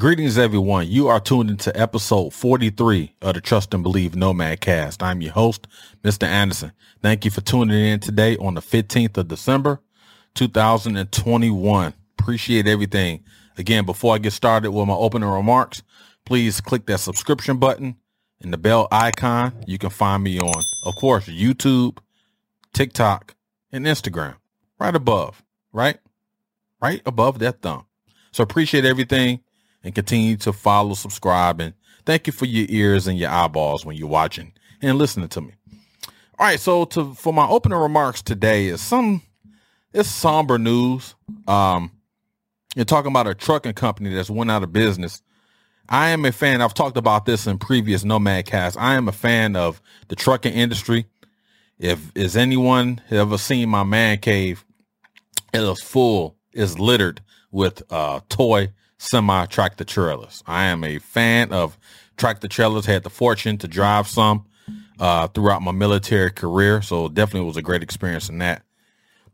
Greetings, everyone. You are tuned into episode 43 of the Trust and Believe Nomad Cast. I'm your host, Mr. Anderson. Thank you for tuning in today on the 15th of December, 2021. Appreciate everything. Again, before I get started with my opening remarks, please click that subscription button and the bell icon. You can find me on, of course, YouTube, TikTok, and Instagram. Right above, right above that thumb. So appreciate everything and continue to follow, subscribe, and thank you for your ears and your eyeballs when you're watching and listening to me. All right, so for my opening remarks today is it's somber news. You're talking about a trucking company that's went out of business. I am a fan. I've talked about this in previous Nomad Casts. I am a fan of the trucking industry. If is anyone ever seen my man cave, it is full, is littered with toy semi tractor trailers. I am a fan of tractor trailers. Had the fortune to drive some throughout my military career, so definitely was a great experience in that.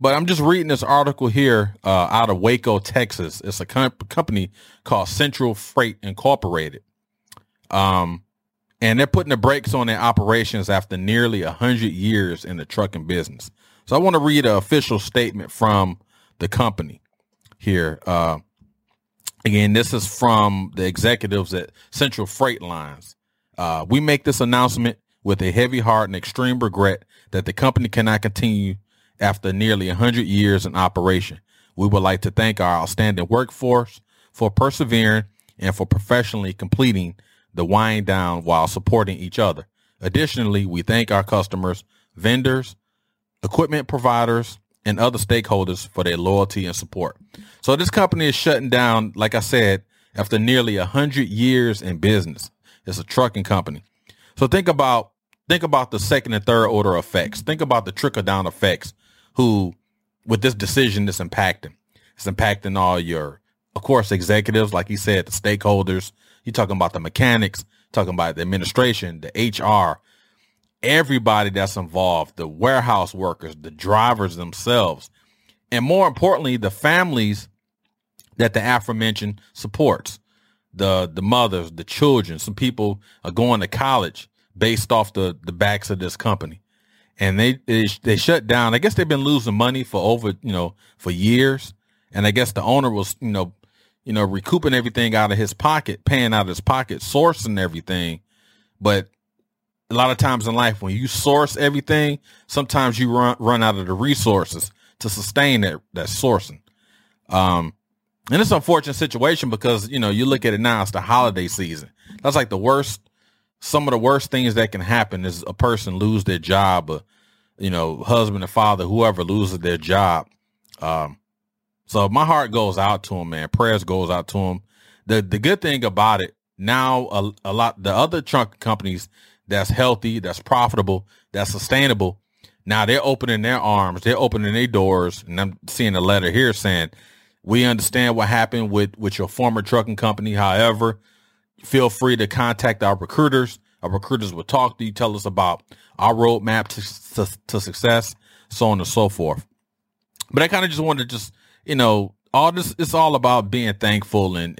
But I'm just reading this article here out of Waco, Texas. It's a company called Central Freight Incorporated, and they're putting the brakes on their operations after nearly 100 years in the trucking business. So I want to read an official statement from the company here. Again, this is from the executives at Central Freight Lines. We make this announcement with a heavy heart and extreme regret that the company cannot continue after nearly 100 years in operation. We would like to thank our outstanding workforce for persevering and for professionally completing the wind down while supporting each other. Additionally, we thank our customers, vendors, equipment providers, and other stakeholders for their loyalty and support. So this company is shutting down, like I said, after nearly 100 years in business. It's a trucking company. So think about the second and third order effects. Think about the trickle down effects who, with this decision, is impacting. It's impacting all your, of course, executives, like he said, the stakeholders. You're talking about the mechanics, talking about the administration, the HR, everybody that's involved, the warehouse workers, the drivers themselves, and more importantly, the families that the aforementioned supports, the mothers, the children. Some people are going to college based off the backs of this company. And they shut down. I guess they've been losing money for over, for years. And I guess the owner was, recouping everything out of his pocket, paying out of his pocket, sourcing everything. But a lot of times in life, when you source everything, sometimes you run out of the resources to sustain that sourcing. And it's an unfortunate situation because, you look at it now, it's the holiday season. That's like the worst. Some of the worst things that can happen is a person lose their job, or, husband and father, whoever loses their job. So my heart goes out to him, man. Prayers goes out to him. The good thing about it now, a lot, the other truck companies that's healthy, that's profitable, that's sustainable. Now they're opening their arms. They're opening their doors. And I'm seeing a letter here saying, we understand what happened with your former trucking company. However, feel free to contact our recruiters. Our recruiters will talk to you, tell us about our roadmap to success, so on and so forth. But I kind of just wanted to all this, it's all about being thankful and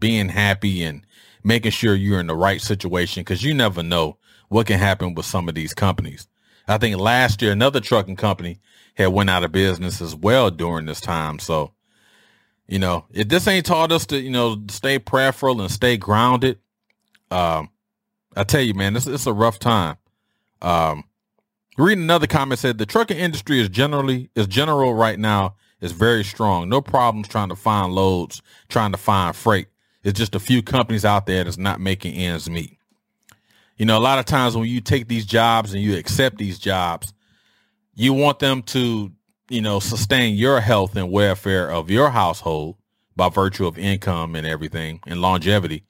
being happy and making sure you're in the right situation, because you never know what can happen with some of these companies. I think last year, another trucking company had went out of business as well during this time. So, if this ain't taught us to, stay prayerful and stay grounded, I tell you, man, it's a rough time. Reading another comment said the trucking industry is general right now is very strong. No problems trying to find loads, trying to find freight. It's just a few companies out there that's not making ends meet. A lot of times when you take these jobs and you accept these jobs, you want them to, sustain your health and welfare of your household by virtue of income and everything and longevity.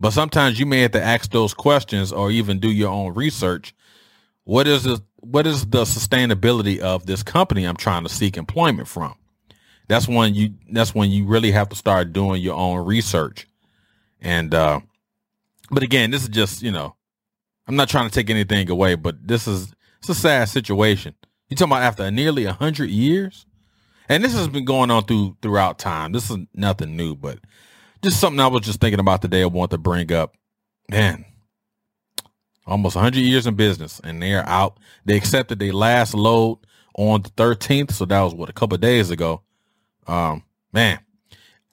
But sometimes you may have to ask those questions or even do your own research. What is the sustainability of this company I'm trying to seek employment from? That's when you really have to start doing your own research. And, but again, this is just, I'm not trying to take anything away, but it's a sad situation. You're talking about after nearly 100 years, and this has been going on throughout time. This is nothing new, but Just something I was just thinking about today. I want to bring up, man, almost 100 years in business, and they're out. They accepted their last load on the 13th. So that was what, a couple of days ago. Man,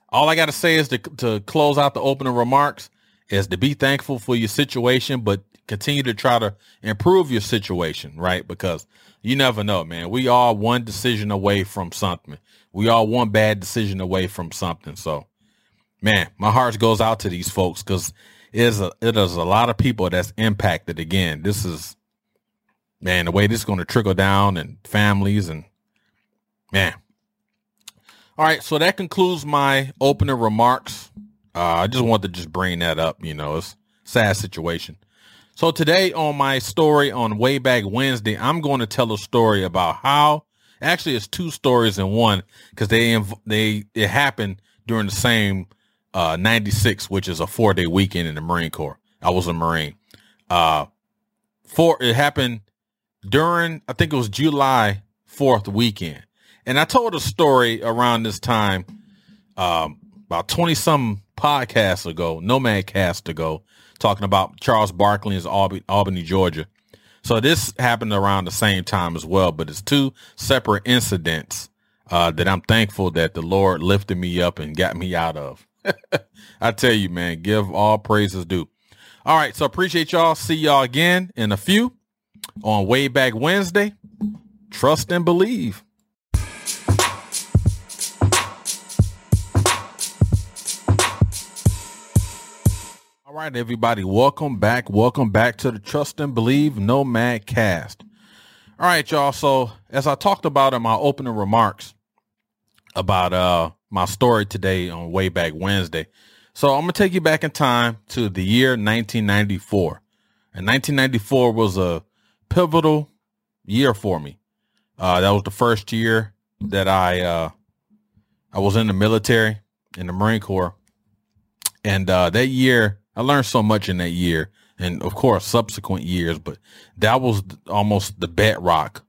all I got to say is to close out the opening remarks is to be thankful for your situation, but continue to try to improve your situation, right? Because you never know, man. We are one decision away from something. We are one bad decision away from something. So, man, my heart goes out to these folks because it is a lot of people that's impacted. Again, this is, man, the way this is going to trickle down and families and, man. All right, so that concludes my opening remarks. I just wanted to bring that up. You know, it's a sad situation. So today on my story on Way Back Wednesday, I'm going to tell a story about how, actually it's two stories in one because it happened during the same 96, which is a 4-day weekend in the Marine Corps. I was a Marine. It happened during, I think it was July 4th weekend. And I told a story around this time, about 20-some podcasts ago, Nomad Cast ago, talking about Charles Barkley in Albany, Georgia. So this happened around the same time as well, but it's two separate incidents that I'm thankful that the Lord lifted me up and got me out of. I tell you, man, give all praises due. All right, so appreciate y'all. See y'all again in a few on Way Back Wednesday. Trust and believe. All right, everybody, welcome back. Welcome back to the Trust and Believe Nomad Cast. All right, y'all. So as I talked about in my opening remarks about my story today on Way Back Wednesday. So I'm going to take you back in time to the year 1994. And 1994 was a pivotal year for me. That was the first year that I was in the military, in the Marine Corps. And that year, I learned so much in that year and, of course, subsequent years, but that was almost the bedrock,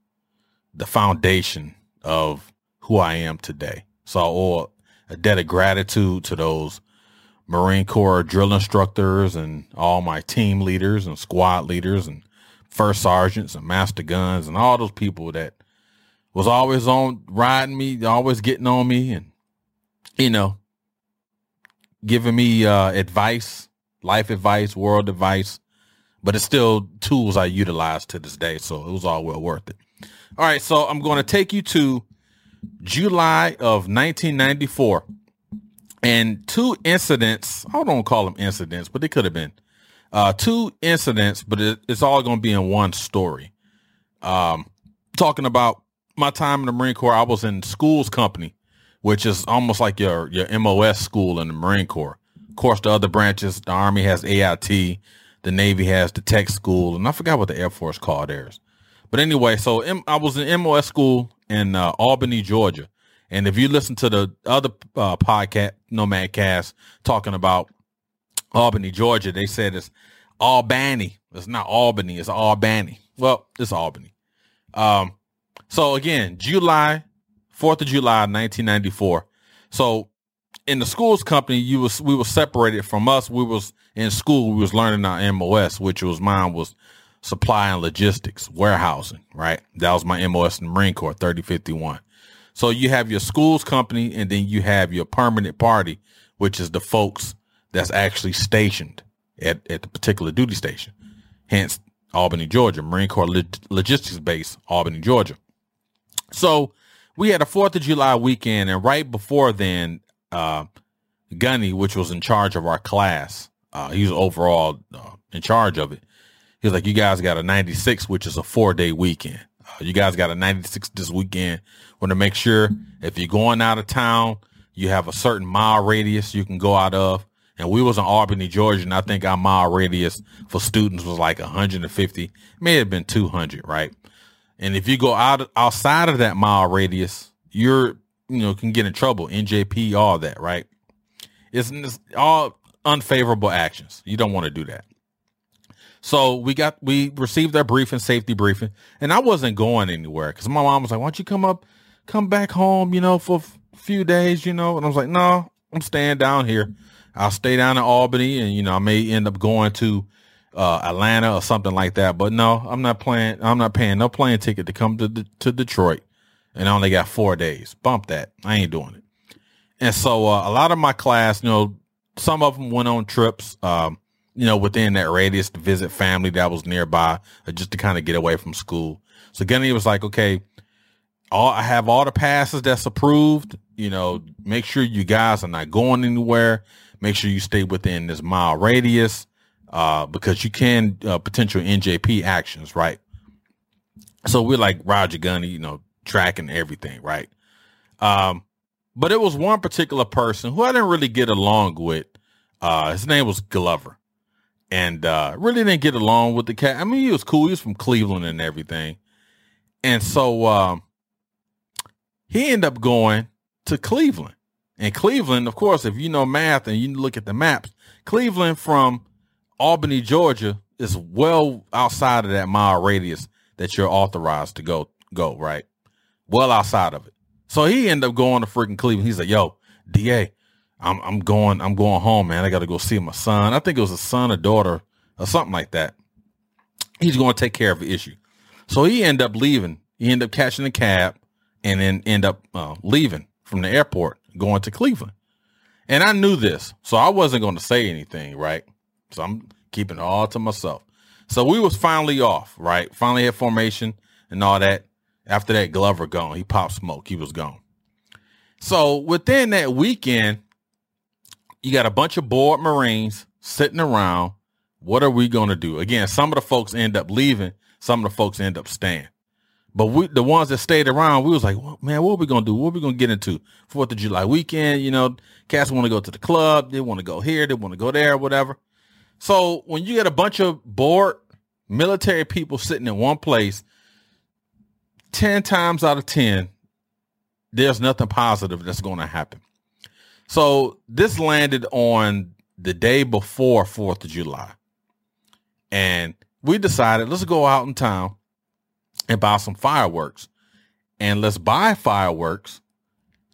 the foundation of who I am today. So I owe a debt of gratitude to those Marine Corps drill instructors and all my team leaders and squad leaders and first sergeants and master guns and all those people that was always on riding me, always getting on me and, you know, giving me advice. Life advice, world advice, but it's still tools I utilize to this day. So it was all well worth it. All right. So I'm going to take you to July of 1994 and two incidents. I don't call them incidents, but they could have been two incidents, but it's all going to be in one story. Talking about my time in the Marine Corps, I was in schools company, which is almost like your MOS school in the Marine Corps. Of course, the other branches, the Army has AIT, the Navy has the tech school, and I forgot what the Air Force called theirs. But anyway, so I was in MOS school in Albany, Georgia. And if you listen to the other podcast, Nomad Cast, talking about Albany, Georgia, they said it's Albany. It's not Albany. It's Albany. Well, it's Albany. So again, July, 4th of July, 1994. So in the schools company, we were separated from us. We was in school. We was learning our MOS, which was mine was supply and logistics, warehousing, right? That was my MOS in the Marine Corps, 3051. So you have your schools company and then you have your permanent party, which is the folks that's actually stationed at the particular duty station. Hence Albany, Georgia, Marine Corps Logistics Base, Albany, Georgia. So we had a 4th of July weekend. And right before then, Gunny, which was in charge of our class, he was overall in charge of it. He was like, you guys got a 96, which is a 4-day weekend. You guys got a 96 this weekend. Want to make sure if you're going out of town, you have a certain mile radius you can go out of. And we was in Albany, Georgia, and I think our mile radius for students was like 150. It may have been 200, right? And if you go outside of that mile radius, you can get in trouble, NJP, all that, right? It's all unfavorable actions. You don't want to do that. So we received our briefing, safety briefing, and I wasn't going anywhere because my mom was like, why don't you come back home, for a few days, and I was like, no, I'm staying down here. I'll stay down in Albany, and, you know, I may end up going to Atlanta or something like that. But no, I'm not paying no plane ticket to come to Detroit, and I only got 4 days. Bump that. I ain't doing it. And so a lot of my class, you know, some of them went on trips, you know, within that radius to visit family that was nearby, or just to kind of get away from school. So Gunny was like, okay, I have all the passes that's approved. You know, make sure you guys are not going anywhere. Make sure you stay within this mile radius, because you can potential NJP actions, right? So we're like, Roger, Gunny, you know, tracking everything, right? But it was one particular person who I didn't really get along with. His name was Glover, and really didn't get along with the cat. I mean, he was cool. He was from Cleveland and everything. And so he ended up going to Cleveland. And Cleveland, of course, if you know math and you look at the maps, Cleveland from Albany, Georgia is well outside of that mile radius that you're authorized to go, right? Well outside of it. So he ended up going to freaking Cleveland. He's like, yo, DA, I'm going home, man. I got to go see my son. I think it was a son or daughter or something like that. He's going to take care of the issue. So he ended up leaving. He ended up catching a cab and then ended up leaving from the airport, going to Cleveland. And I knew this, so I wasn't going to say anything, right? So I'm keeping it all to myself. So we was finally off, right? Finally had formation and all that. After that, Glover gone. He popped smoke. He was gone. So within that weekend, you got a bunch of bored Marines sitting around. What are we going to do? Again, some of the folks end up leaving. Some of the folks end up staying. But the ones that stayed around, we was like, well, man, what are we going to do? What are we going to get into? 4th of July weekend, you know, cats want to go to the club. They want to go here. They want to go there, whatever. So when you get a bunch of bored military people sitting in one place, 10 times out of 10, there's nothing positive that's going to happen. So this landed on the day before 4th of July. And we decided, let's go out in town and buy some fireworks, and let's buy fireworks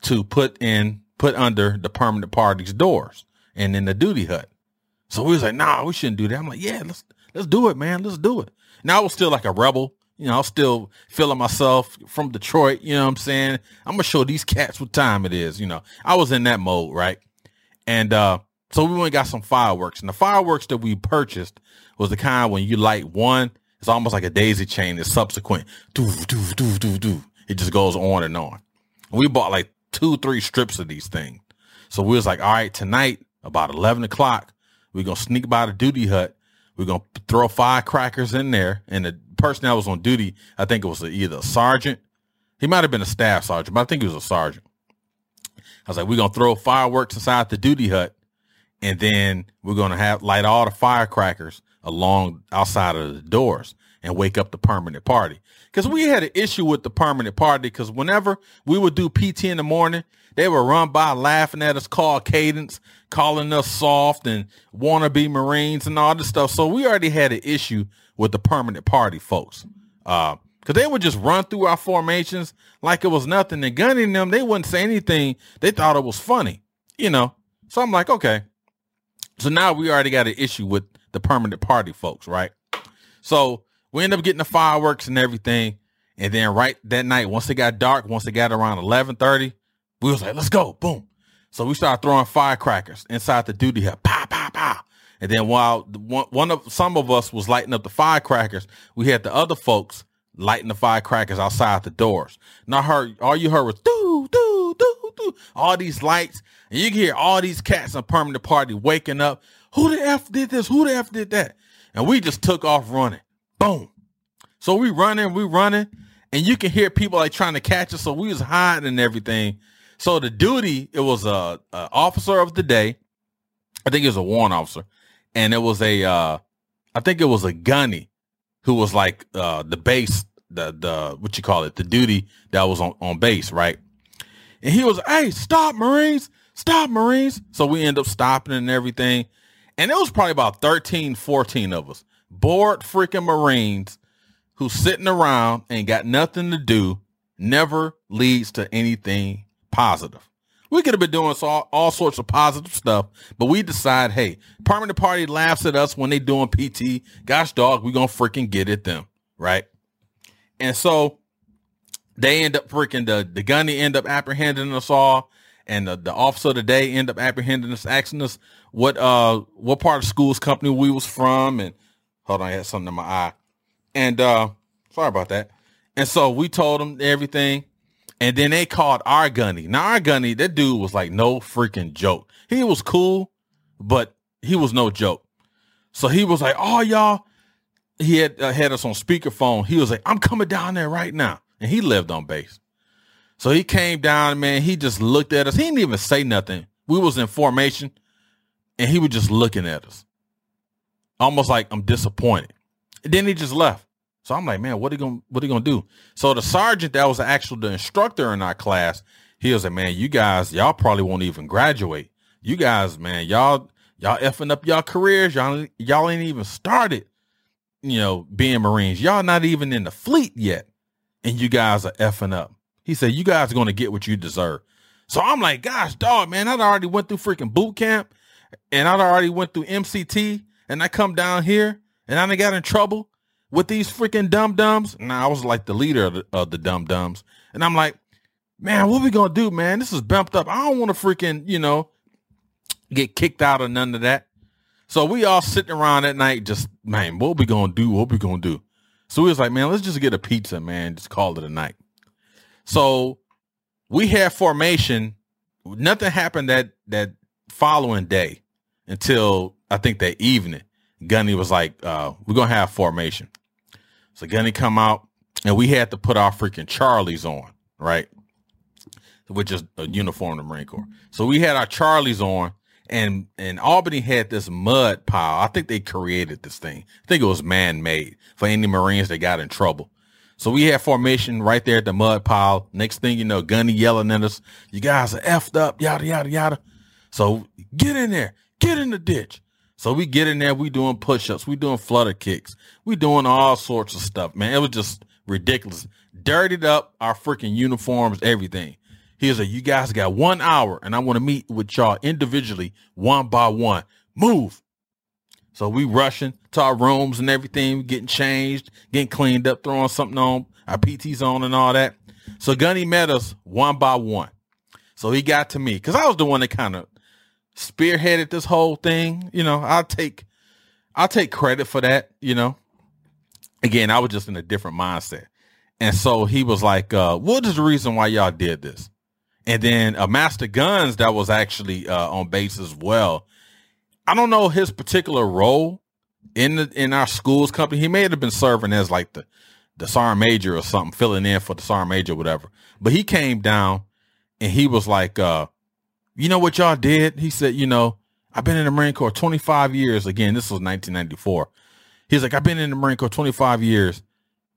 to put under the permanent party's doors and in the duty hut. So we was like, nah, we shouldn't do that. I'm like, yeah, let's do it, man. Let's do it. Now I was still like a rebel. You know, I was still feeling myself from Detroit. You know what I'm saying? I'm going to show these cats what time it is. You know, I was in that mode, right? And so we went and got some fireworks. And the fireworks that we purchased was the kind when you light one, it's almost like a daisy chain. It's subsequent. Doof, doof, doof, doof, doof. It just goes on and on. And we bought like 2-3 strips of these things. So we was like, all right, tonight, about 11 o'clock, we're going to sneak by the duty hut. We're going to throw firecrackers in there. And the person that was on duty, I think it was either a sergeant. He might have been a staff sergeant, but I think he was a sergeant. I was like, we're going to throw fireworks inside the duty hut. And then we're going to light all the firecrackers along outside of the doors and wake up the permanent party. Because we had an issue with the permanent party, because whenever we would do PT in the morning, they would run by laughing at us, call cadence, calling us soft and wannabe Marines and all this stuff. So we already had an issue with the permanent party folks, because they would just run through our formations like it was nothing. And gunning them, they wouldn't say anything. They thought it was funny, you know. So I'm like, okay. So now we already got an issue with the permanent party folks, right? So we end up getting the fireworks and everything. And then right that night, once it got dark, once it got around 11:30, we was like, let's go. Boom. So we started throwing firecrackers inside the duty hut. Pow, pow, pow. And then while some of us was lighting up the firecrackers, we had the other folks lighting the firecrackers outside the doors. And all you heard was doo, doo, doo, doo, all these lights. And you can hear all these cats in the permanent party waking up. Who the F did this? Who the F did that? And we just took off running. Boom. So we running. And you can hear people like trying to catch us. So we was hiding and everything. So the duty, it was a officer of the day. I think it was a warrant officer. And it was a gunny who was like the base, the duty that was on base, right? And he was, hey, stop, Marines. Stop, Marines. So we end up stopping and everything. And it was probably about 13, 14 of us, bored freaking Marines who sitting around and got nothing to do, never leads to anything positive. We could have been doing all sorts of positive stuff, but we decide, hey, permanent party laughs at us when they doing PT. Gosh, dog, we going to freaking get at them, right? And so they end up freaking, the gunny end up apprehending us all, and the officer of the day end up apprehending us, asking us what part of school's company we was from, and hold on, I had something in my eye. And sorry about that. And so we told them everything. And then they called our gunny. Now, our gunny, that dude was like no freaking joke. He was cool, but he was no joke. So he was like, oh, y'all. He had us on speakerphone. He was like, I'm coming down there right now. And he lived on base. So he came down, man. He just looked at us. He didn't even say nothing. We was in formation, and he was just looking at us. Almost like I'm disappointed. And then he just left. So I'm like, man, what are you gonna do? So the sergeant that was the instructor in our class, he was like, man, you guys, y'all probably won't even graduate. You guys, man, y'all effing up y'all careers. Y'all ain't even started, being Marines. Y'all not even in the fleet yet, and you guys are effing up. He said, you guys are gonna get what you deserve. So I'm like, gosh, dog, man, I'd already went through freaking boot camp, and I'd already went through MCT, and I come down here, and I done got in trouble with these freaking dum-dums. Now, I was like the leader of the dum-dums. And I'm like, man, what we going to do, man? This is bumped up. I don't want to freaking, get kicked out or none of that. So we all sitting around at night just, man, what we going to do? What we going to do? So we was like, man, let's just get a pizza, man. Just call it a night. So we had formation. Nothing happened that following day until I think that evening. Gunny was like, we're going to have formation. So Gunny come out, and we had to put our freaking Charlies on, right? Which is a uniform of the Marine Corps. So we had our Charlies on, and Albany had this mud pile. I think they created this thing. I think it was man-made for any Marines that got in trouble. So we had formation right there at the mud pile. Next thing you know, Gunny yelling at us, you guys are effed up, yada, yada, yada. So get in there. Get in the ditch. So we get in there, we doing push-ups, we doing flutter kicks, we doing all sorts of stuff, man. It was just ridiculous. Dirtied up our freaking uniforms, everything. He was like, you guys got 1 hour, and I want to meet with y'all individually, one by one. Move. So we rushing to our rooms and everything, getting changed, getting cleaned up, throwing something on, our PTs on and all that. So Gunny met us one by one. So he got to me, because I was the one that kind of spearheaded this whole thing. I'll take credit for that. Again, I was just in a different mindset. And so he was like, what is the reason why y'all did this? And then Master Guns, that was actually on base as well. I don't know his particular role in our school's company. He may have been serving as like the sergeant major or something, filling in for the sergeant major or whatever. But he came down and he was like, you know what y'all did? He said, I've been in the Marine Corps 25 years. Again, this was 1994. He's like, I've been in the Marine Corps 25 years.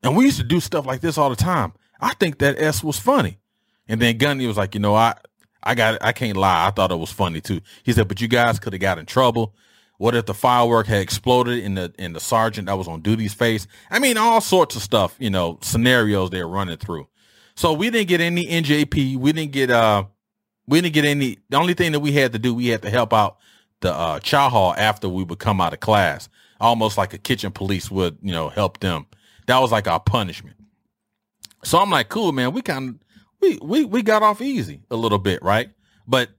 And we used to do stuff like this all the time. I think that S was funny. And then Gunny was like, I can't lie. I thought it was funny too. He said, but you guys could have got in trouble. What if the firework had exploded in the sergeant that was on duty's face? I mean, all sorts of stuff, scenarios they're running through. So we didn't get any NJP. We didn't get, the only thing that we had to do, we had to help out the chow hall after we would come out of class, almost like a kitchen police would, help them. That was like our punishment. So I'm like, cool, man, we got off easy a little bit. Right. But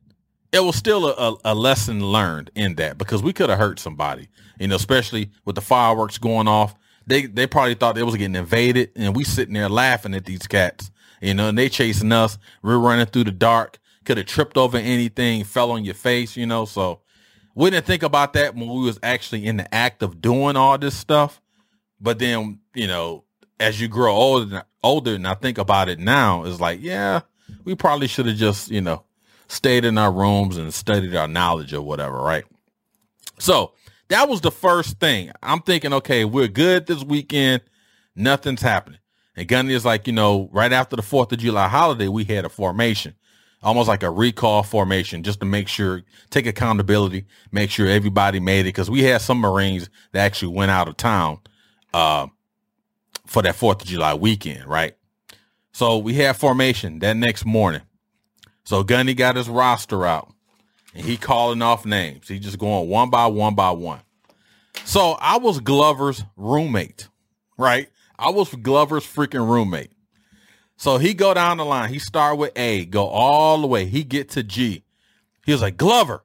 it was still a lesson learned in that, because we could have hurt somebody, especially with the fireworks going off. They probably thought they was getting invaded, and we sitting there laughing at these cats, and they chasing us. We're running through the dark. Could have tripped over anything, fell on your face, so we didn't think about that when we was actually in the act of doing all this stuff. But then, as you grow older, and I think about it now, it's like, yeah, we probably should have just, stayed in our rooms and studied our knowledge or whatever. Right. So that was the first thing I'm thinking. Okay, we're good this weekend. Nothing's happening. And Gunny is like, right after the 4th of July holiday, we had a formation. Almost like a recall formation, just to make sure, take accountability, make sure everybody made it. Because we had some Marines that actually went out of town for that 4th of July weekend, right? So we had formation that next morning. So Gundy got his roster out, and he calling off names. He just going one by one by one. So I was Glover's roommate, right? I was Glover's freaking roommate. So he go down the line. He start with A, go all the way. He get to G. He was like, Glover.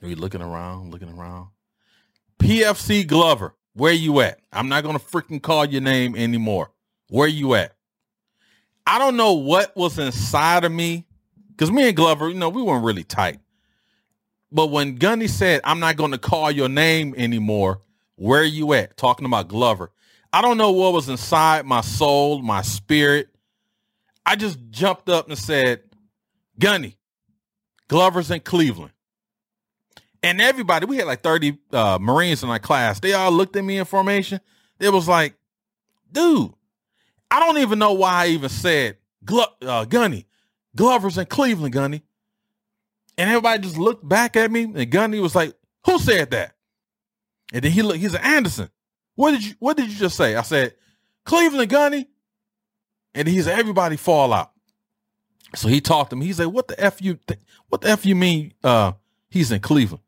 We looking around. PFC Glover, where you at? I'm not going to freaking call your name anymore. Where you at? I don't know what was inside of me, because me and Glover, you know, we weren't really tight. But when Gundy said, I'm not going to call your name anymore, where you at? Talking about Glover. I don't know what was inside my soul, my spirit. I just jumped up and said, Gundy, Glover's in Cleveland. And everybody, we had like 30 Marines in our class. They all looked at me in formation. It was like, dude, I don't even know why I even said, Gundy, Glover's in Cleveland, Gundy. And everybody just looked back at me, and Gundy was like, who said that? And then he looked, he's like, Anderson, what did you just say? I said, Cleveland, Gundy. And he's like, everybody fall out. So he talked to me. He said, what the F you mean he's in Cleveland?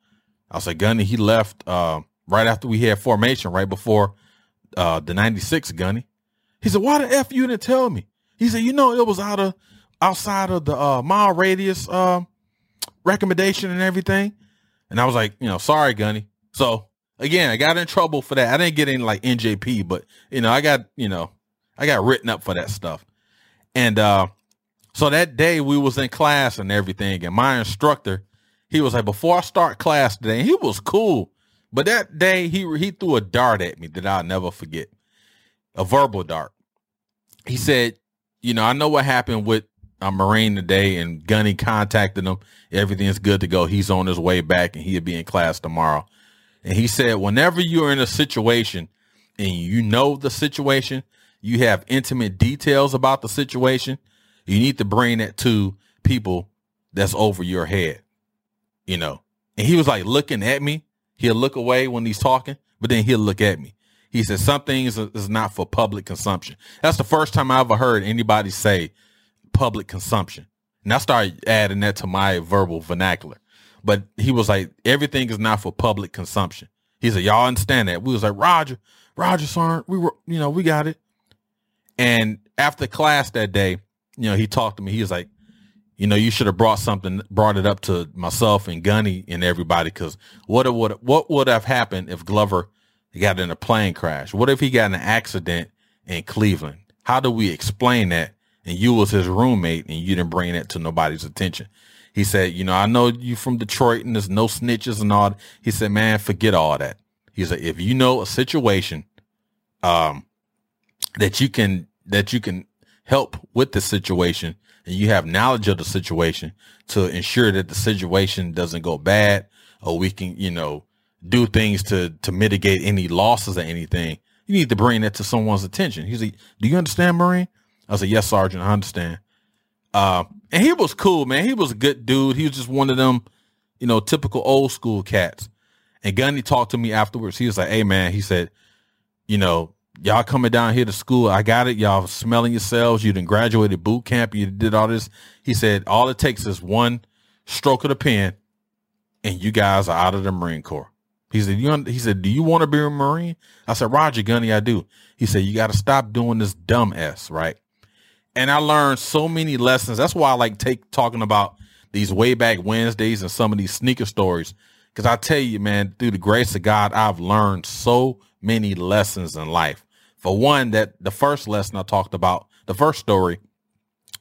I said, Gundy, he left right after we had formation, right before the 96, Gundy. He said, why the F you didn't tell me? He said, you know, it was outside of the mile radius recommendation and everything. And I was like, you know, sorry, Gundy. So again, I got in trouble for that. I didn't get any like NJP, but you know, I got written up for that stuff. And so that day we was in class and everything, and my instructor, he was like, before I start class today, and he was cool. But that day he threw a dart at me that I'll never forget. A verbal dart. He said, you know, I know what happened with Marine today, and Gundy contacted him. Everything's good to go. He's on his way back, and he'll be in class tomorrow. And he said, whenever you're in a situation and you know the situation, you have intimate details about the situation, you need to bring that to people that's over your head. You know, and he was like looking at me. He'll look away when he's talking, but then he'll look at me. He said, some things is not for public consumption. That's the first time I ever heard anybody say public consumption. And I started adding that to my verbal vernacular. But he was like, everything is not for public consumption. He said, y'all understand that? We was like, Roger, Sergeant, we were, you know, we got it. And after class that day, you know, he talked to me. He was like, you know, you should have brought it up to myself and Gundy and everybody, because what would have happened if Glover got in a plane crash? What if he got in an accident in Cleveland? How do we explain that? And you was his roommate, and you didn't bring that to nobody's attention. He said, you know, I know you from Detroit, and there's no snitches and all that. He said, man, forget all that. He said, if you know a situation that you can help with the situation, and you have knowledge of the situation to ensure that the situation doesn't go bad, or we can, you know, do things to mitigate any losses or anything, you need to bring that to someone's attention. He's like, do you understand, Marine? I said, yes, Sergeant, I understand. And he was cool, man. He was a good dude. He was just one of them, you know, typical old school cats. And Gundy talked to me afterwards. He was like, hey, man, he said, you know, y'all coming down here to school, I got it. Y'all smelling yourselves. You done graduated boot camp. You did all this. He said, all it takes is one stroke of the pen, and you guys are out of the Marine Corps. He said, do you want to be a Marine? I said, Roger, Gundy, I do. He said, you got to stop doing this dumb ass, right? And I learned so many lessons. That's why I like talking about these way back Wednesdays and some of these sneaker stories. Because I tell you, man, through the grace of God, I've learned so many lessons in life. For one, that the first lesson I talked about, the first story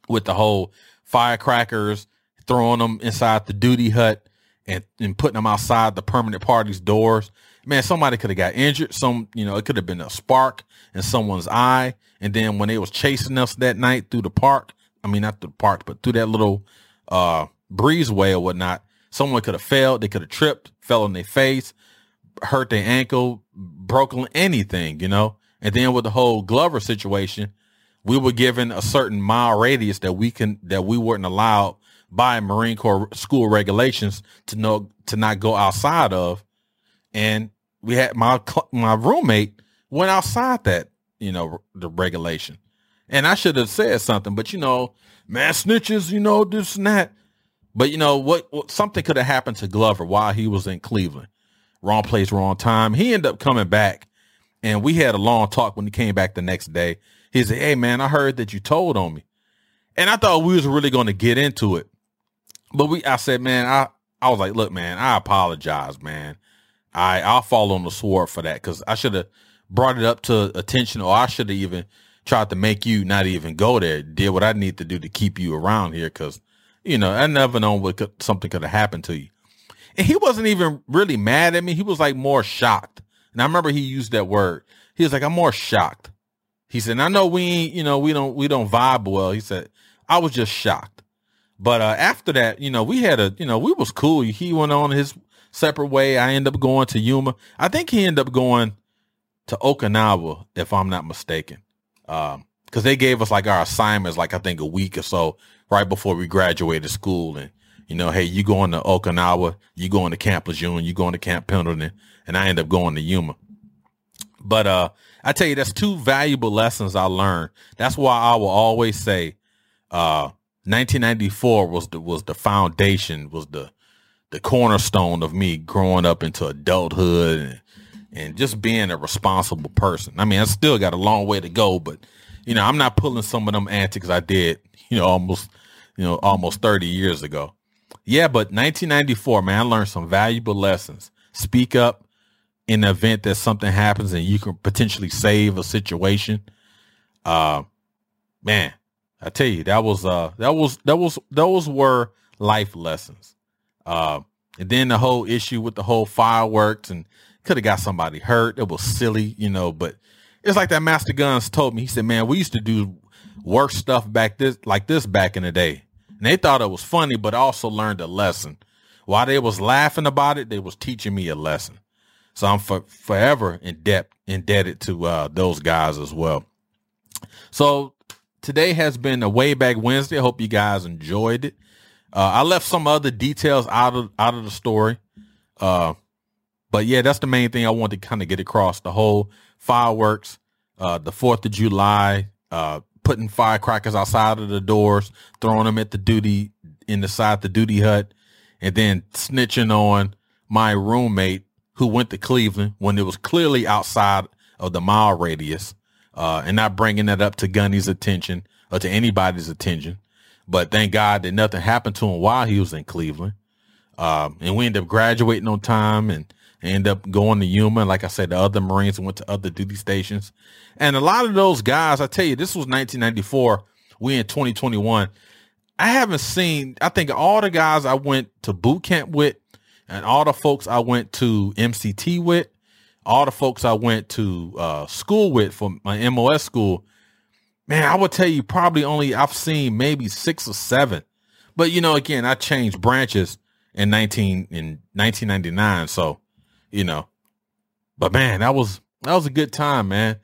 with the whole firecrackers, throwing them inside the duty hut and putting them outside the permanent party's doors. Man, somebody could have got injured. You know, it could have been a spark in someone's eye. And then when they was chasing us that night through the park, I mean, not through the park, but through that little breezeway or whatnot, someone could have fell. They could have tripped, fell on their face, hurt their ankle, broken anything, you know. And then with the whole Glover situation, we were given a certain mile radius that we weren't allowed by Marine Corps school regulations to not go outside of. And we had my roommate went outside that, you know, the regulation. And I should have said something, but, you know, man, snitches, you know, this and that. But, you know, what something could have happened to Glover while he was in Cleveland. Wrong place, wrong time. He ended up coming back, and we had a long talk when he came back the next day. He said, hey, man, I heard that you told on me. And I thought we was really going to get into it. But I said, man, I was like, look, man, I apologize, man. I'll fall on the sword for that, because I should have brought it up to attention, or I should have even tried to make you not even go there, did what I need to do to keep you around here, because, you know, I never know something could have happened to you. And he wasn't even really mad at me. He was like more shocked. And I remember he used that word. He was like, I'm more shocked. He said, and I know we don't vibe well. He said, I was just shocked. But after that, you know, we was cool. He went on his separate way. I ended up going to Yuma. I think he ended up going to Okinawa, if I'm not mistaken. Because they gave us like our assignments, like I think a week or so right before we graduated school. And, you know, hey, you going to Okinawa, you going to Camp Lejeune, you going to Camp Pendleton, and I end up going to Yuma. But I tell you, that's two valuable lessons I learned. That's why I will always say 1994 was the foundation, was the cornerstone of me growing up into adulthood and just being a responsible person. I mean, I still got a long way to go, but, you know, I'm not pulling some of them antics I did, you know, almost 30 years ago. Yeah, but 1994, man, I learned some valuable lessons. Speak up in the event that something happens and you can potentially save a situation. Man, I tell you, those were life lessons. And then the whole issue with the whole fireworks, and could have got somebody hurt. It was silly, you know, but it's like that Master Guns told me. He said, man, we used to do worse stuff like this back in the day. And they thought it was funny, but also learned a lesson. While they was laughing about it, they was teaching me a lesson. So I'm forever indebted to those guys as well. So today has been a Way Back Wednesday. I hope you guys enjoyed it. I left some other details out of the story. But yeah, that's the main thing I wanted to kind of get across. The whole fireworks, the 4th of July, putting firecrackers outside of the doors, throwing them at the duty inside the duty hut, and then snitching on my roommate who went to Cleveland when it was clearly outside of the mile radius, and not bringing that up to Gunny's attention or to anybody's attention. But thank God that nothing happened to him while he was in Cleveland. And we ended up graduating on time and ended up going to Yuma. And like I said, the other Marines went to other duty stations. And a lot of those guys, I tell you, this was 1994. We in 2021. I think all the guys I went to boot camp with, and all the folks I went to MCT with, all the folks I went to school with for my MOS school, man, I would tell you probably only I've seen maybe 6 or 7. But, you know, again, I changed branches in 1999. So, you know, but man, that was a good time, man.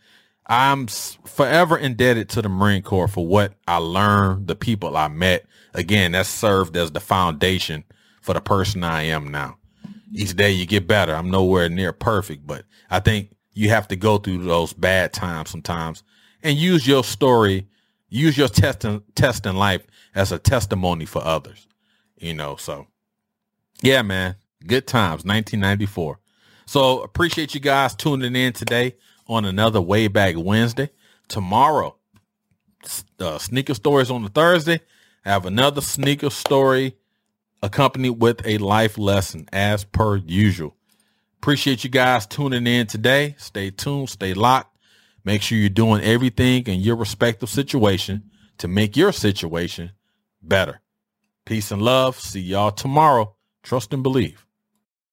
I'm forever indebted to the Marine Corps for what I learned, the people I met. Again, that served as the foundation for the person I am now. Each day you get better. I'm nowhere near perfect, but I think you have to go through those bad times sometimes and use your story, use your test in life as a testimony for others, you know? So yeah, man, good times, 1994. So appreciate you guys tuning in today on another Way Back Wednesday. Tomorrow, sneaker stories on the Thursday. I have another sneaker story accompanied with a life lesson as per usual. Appreciate you guys tuning in today. Stay tuned, stay locked. Make sure you're doing everything in your respective situation to make your situation better. Peace and love. See y'all tomorrow. Trust and believe.